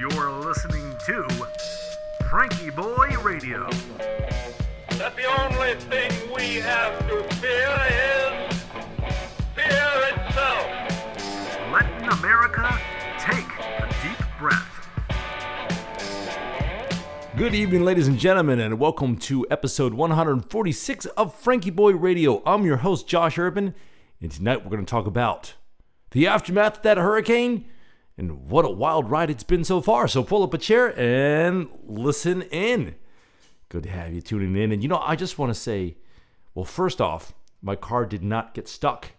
You're listening to FrankieBoi Radio. That the only thing we have to fear is fear itself. Letting America take a deep breath. Good evening, ladies and gentlemen, and welcome to episode 146 of FrankieBoi Radio. I'm your host, Josh Urban, and tonight we're going to talk about the aftermath of that hurricane, and what a wild ride it's been so far. So pull up a chair and listen in. Good to have you tuning in. And I just want to say, well, first off, my car did not get stuck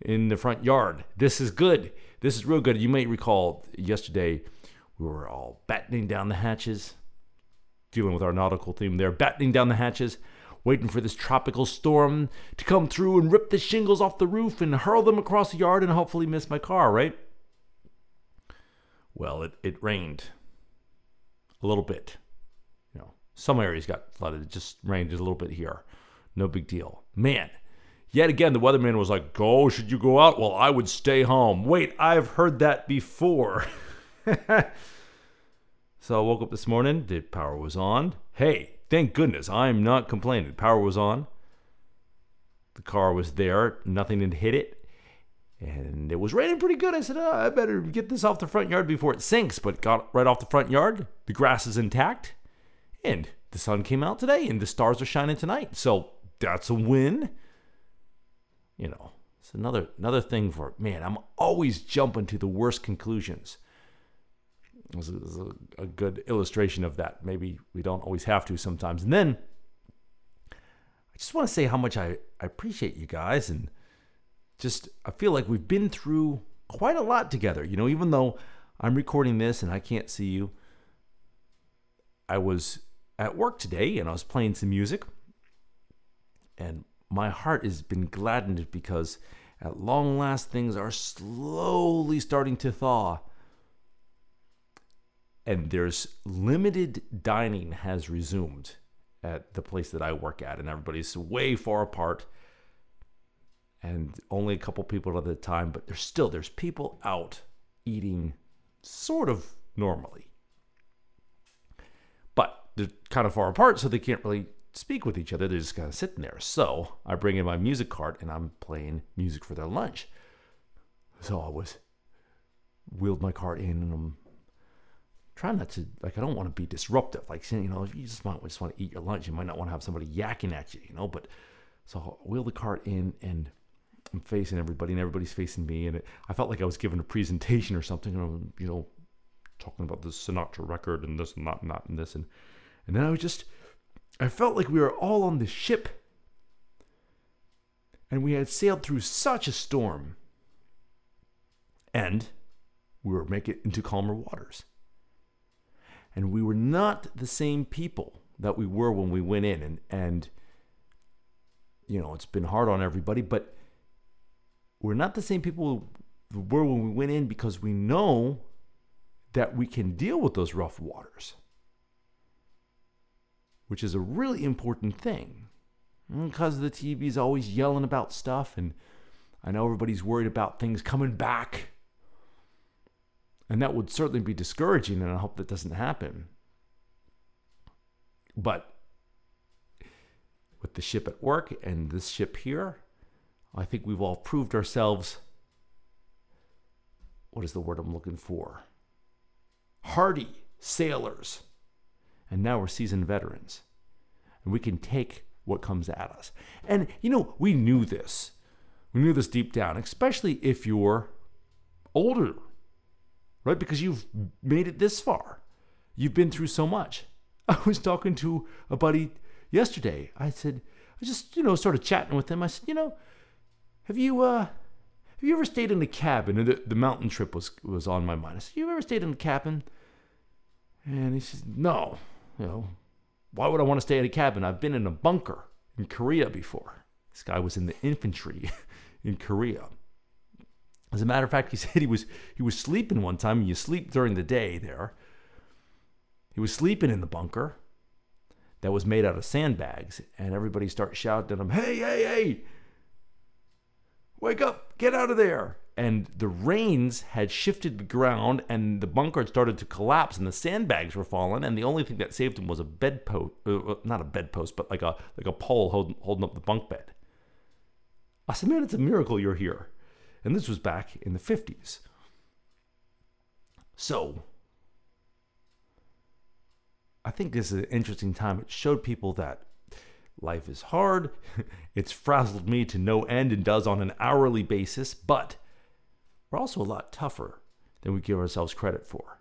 in the front yard. This is good. This is real good. You may recall yesterday we were all battening down the hatches, dealing with our nautical theme there, battening down the hatches, waiting for this tropical storm to come through and rip the shingles off the roof and hurl them across the yard and hopefully miss my car, right? Well, it rained a little bit. Some areas got flooded. It just rained a little bit here. No big deal. Man, yet again, the weatherman was like, "Oh, should you go out?" Well, I would stay home. Wait, I've heard that before. So I woke up this morning. The power was on. Hey, thank goodness. I'm not complaining. The power was on. The car was there. Nothing had hit it. And it was raining pretty good. I said, I better get this off the front yard before it sinks. But got right off the front yard. The grass is intact. And the sun came out today, and the stars are shining tonight. So that's a win. It's another thing for, man, I'm always jumping to the worst conclusions. It was a good illustration of that. Maybe we don't always have to sometimes. And then I just want to say how much I appreciate you guys. And just, I feel like we've been through quite a lot together. Even though I'm recording this and I can't see you, I was at work today, and I was playing some music, and my heart has been gladdened because at long last things are slowly starting to thaw, and there's limited dining has resumed at the place that I work at, and everybody's way far apart and only a couple people at a time, but there's people out eating sort of normally. They're kind of far apart, so they can't really speak with each other. They're just kind of sitting there. So I bring in my music cart, and I'm playing music for their lunch. So I wheeled my cart in, and I'm trying not to, I don't want to be disruptive. If you just want to eat your lunch, you might not want to have somebody yakking at you, But so I wheeled the cart in, and I'm facing everybody, and everybody's facing me, and I felt like I was giving a presentation or something, and I'm, talking about this Sinatra record and this and that and that and this and then I felt like we were all on this ship. And we had sailed through such a storm. And we were making it into calmer waters. And we were not the same people that we were when we went in. And it's been hard on everybody, but we're not the same people we were when we went in because we know that we can deal with those rough waters, which is a really important thing, because the TV's always yelling about stuff, and I know everybody's worried about things coming back, and that would certainly be discouraging, and I hope that doesn't happen. But with the ship at work and this ship here, I think we've all proved ourselves, what is the word I'm looking for? Hardy sailors. And now we're seasoned veterans, and we can take what comes at us. And we knew this. We knew this deep down, especially if you're older, right? Because you've made it this far. You've been through so much. I was talking to a buddy yesterday. I said, I was just sort of chatting with him. I said, have you ever stayed in a cabin? And the mountain trip was on my mind. I said, you ever stayed in a cabin? And he says, no, why would I want to stay in a cabin? I've been in a bunker in Korea before. This guy was in the infantry in Korea. As a matter of fact, he said he was sleeping one time. You sleep during the day there. He was sleeping in the bunker that was made out of sandbags, and everybody starts shouting at him, hey, hey, hey. wake up, get out of there. And the rains had shifted the ground, and the bunker had started to collapse, and the sandbags were falling, and the only thing that saved him was a bedpost, not a bedpost, but like a pole holding up the bunk bed. I said, man, it's a miracle you're here. And this was back in the 50s. So, I think this is an interesting time. It showed people that life is hard. It's frazzled me to no end and does on an hourly basis, but we're also a lot tougher than we give ourselves credit for.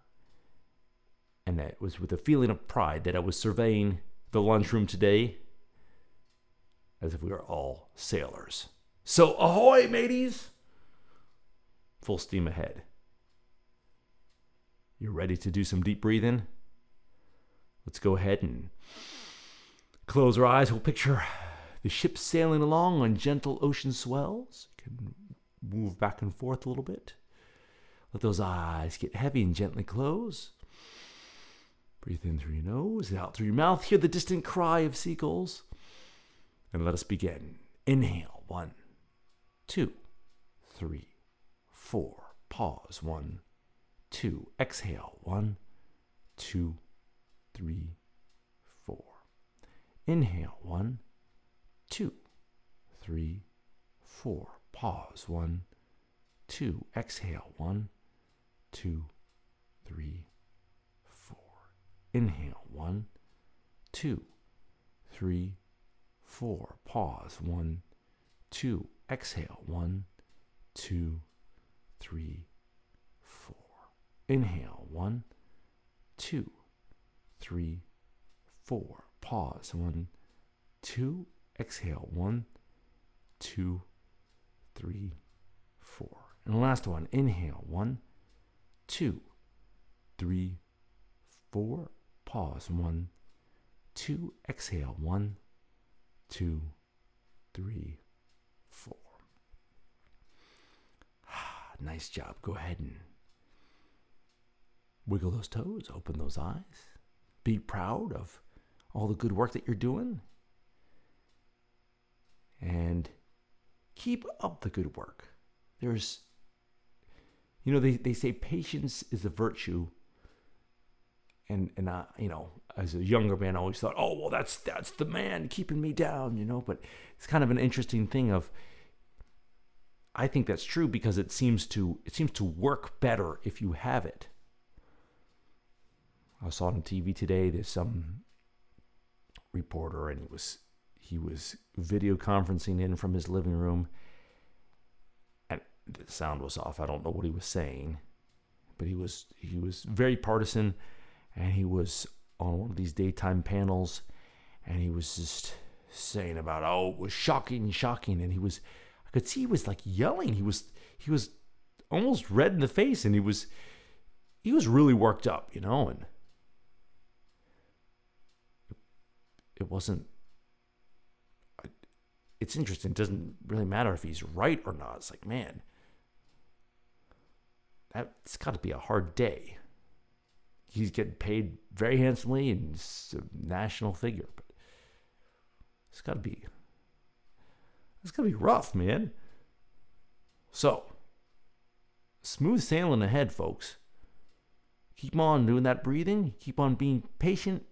And that was with a feeling of pride that I was surveying the lunchroom today as if we were all sailors. So ahoy, mateys! Full steam ahead. You ready to do some deep breathing? Let's go ahead and close our eyes. We'll picture the ship sailing along on gentle ocean swells. You can move back and forth a little bit. Let those eyes get heavy and gently close. Breathe in through your nose, out through your mouth. Hear the distant cry of seagulls. And let us begin. Inhale. 1, 2, 3, 4. Pause. 1, 2. Exhale. 1, 2, 3, 4. Inhale. 1, 2, 3, 4. Pause. 1, 2. Exhale. 1, 2, 3, 4. Inhale. 1, 2, 3, 4. Pause. 1, 2. Exhale. 1, 2, 3, 4. Inhale. 1, 2, 3, 4. Pause. 1, 2. Exhale. 1, 2, 3, 4. And the last one. Inhale. 1, 2, 3, 4. Pause. 1, 2. Exhale. 1, 2, 3, 4. Nice job. Go ahead and wiggle those toes, open those eyes. Be proud of all the good work that you're doing. And keep up the good work. There's, you know, they say patience is a virtue. And I, you know, as a younger man, I always thought, oh, well, that's the man keeping me down, you know. But it's kind of an interesting thing of, I think that's true because it seems to work better if you have it. I saw it on TV today. There's some reporter, and he was video conferencing in from his living room, and the sound was off. I don't know what he was saying, but he was very partisan, and he was on one of these daytime panels, and he was just saying about, oh, it was shocking, and he was. I could see he was like yelling. He was almost red in the face, and he was really worked up, you know. And it wasn't. It's interesting. It doesn't really matter if he's right or not. It's like, man, that's got to be a hard day. He's getting paid very handsomely, and he's a national figure, but it's got to be. It's going to be rough, man. So, smooth sailing ahead, folks. Keep on doing that breathing. Keep on being patient.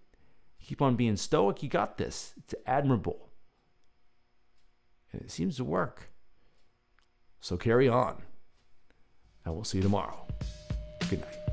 Keep on being stoic. You got this. It's admirable. And it seems to work. So carry on. And we'll see you tomorrow. Good night.